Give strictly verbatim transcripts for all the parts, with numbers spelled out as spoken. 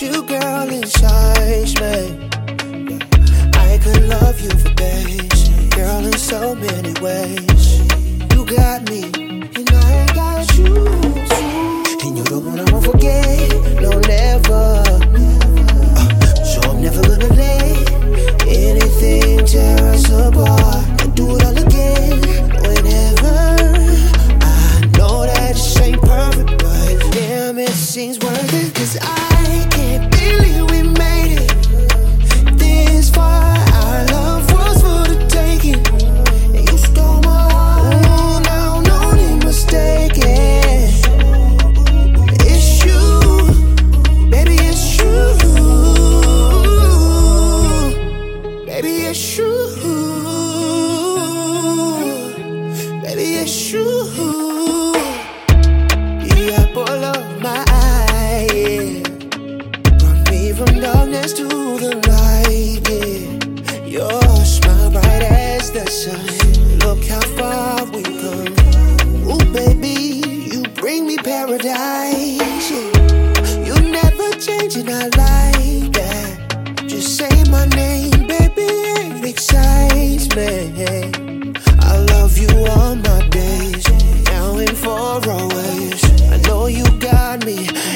without you, girl, it shines me. I could love you for days, girl, in so many ways. You got me, and I got you too. And you're the one I won't forget, no, never. Uh, so I'm never gonna let anything tear us apart. I do it all again, whenever. I know that this ain't perfect, but damn, it seems worth it, 'cause I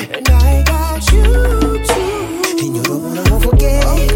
and I got you too. And you're the one I won't forget.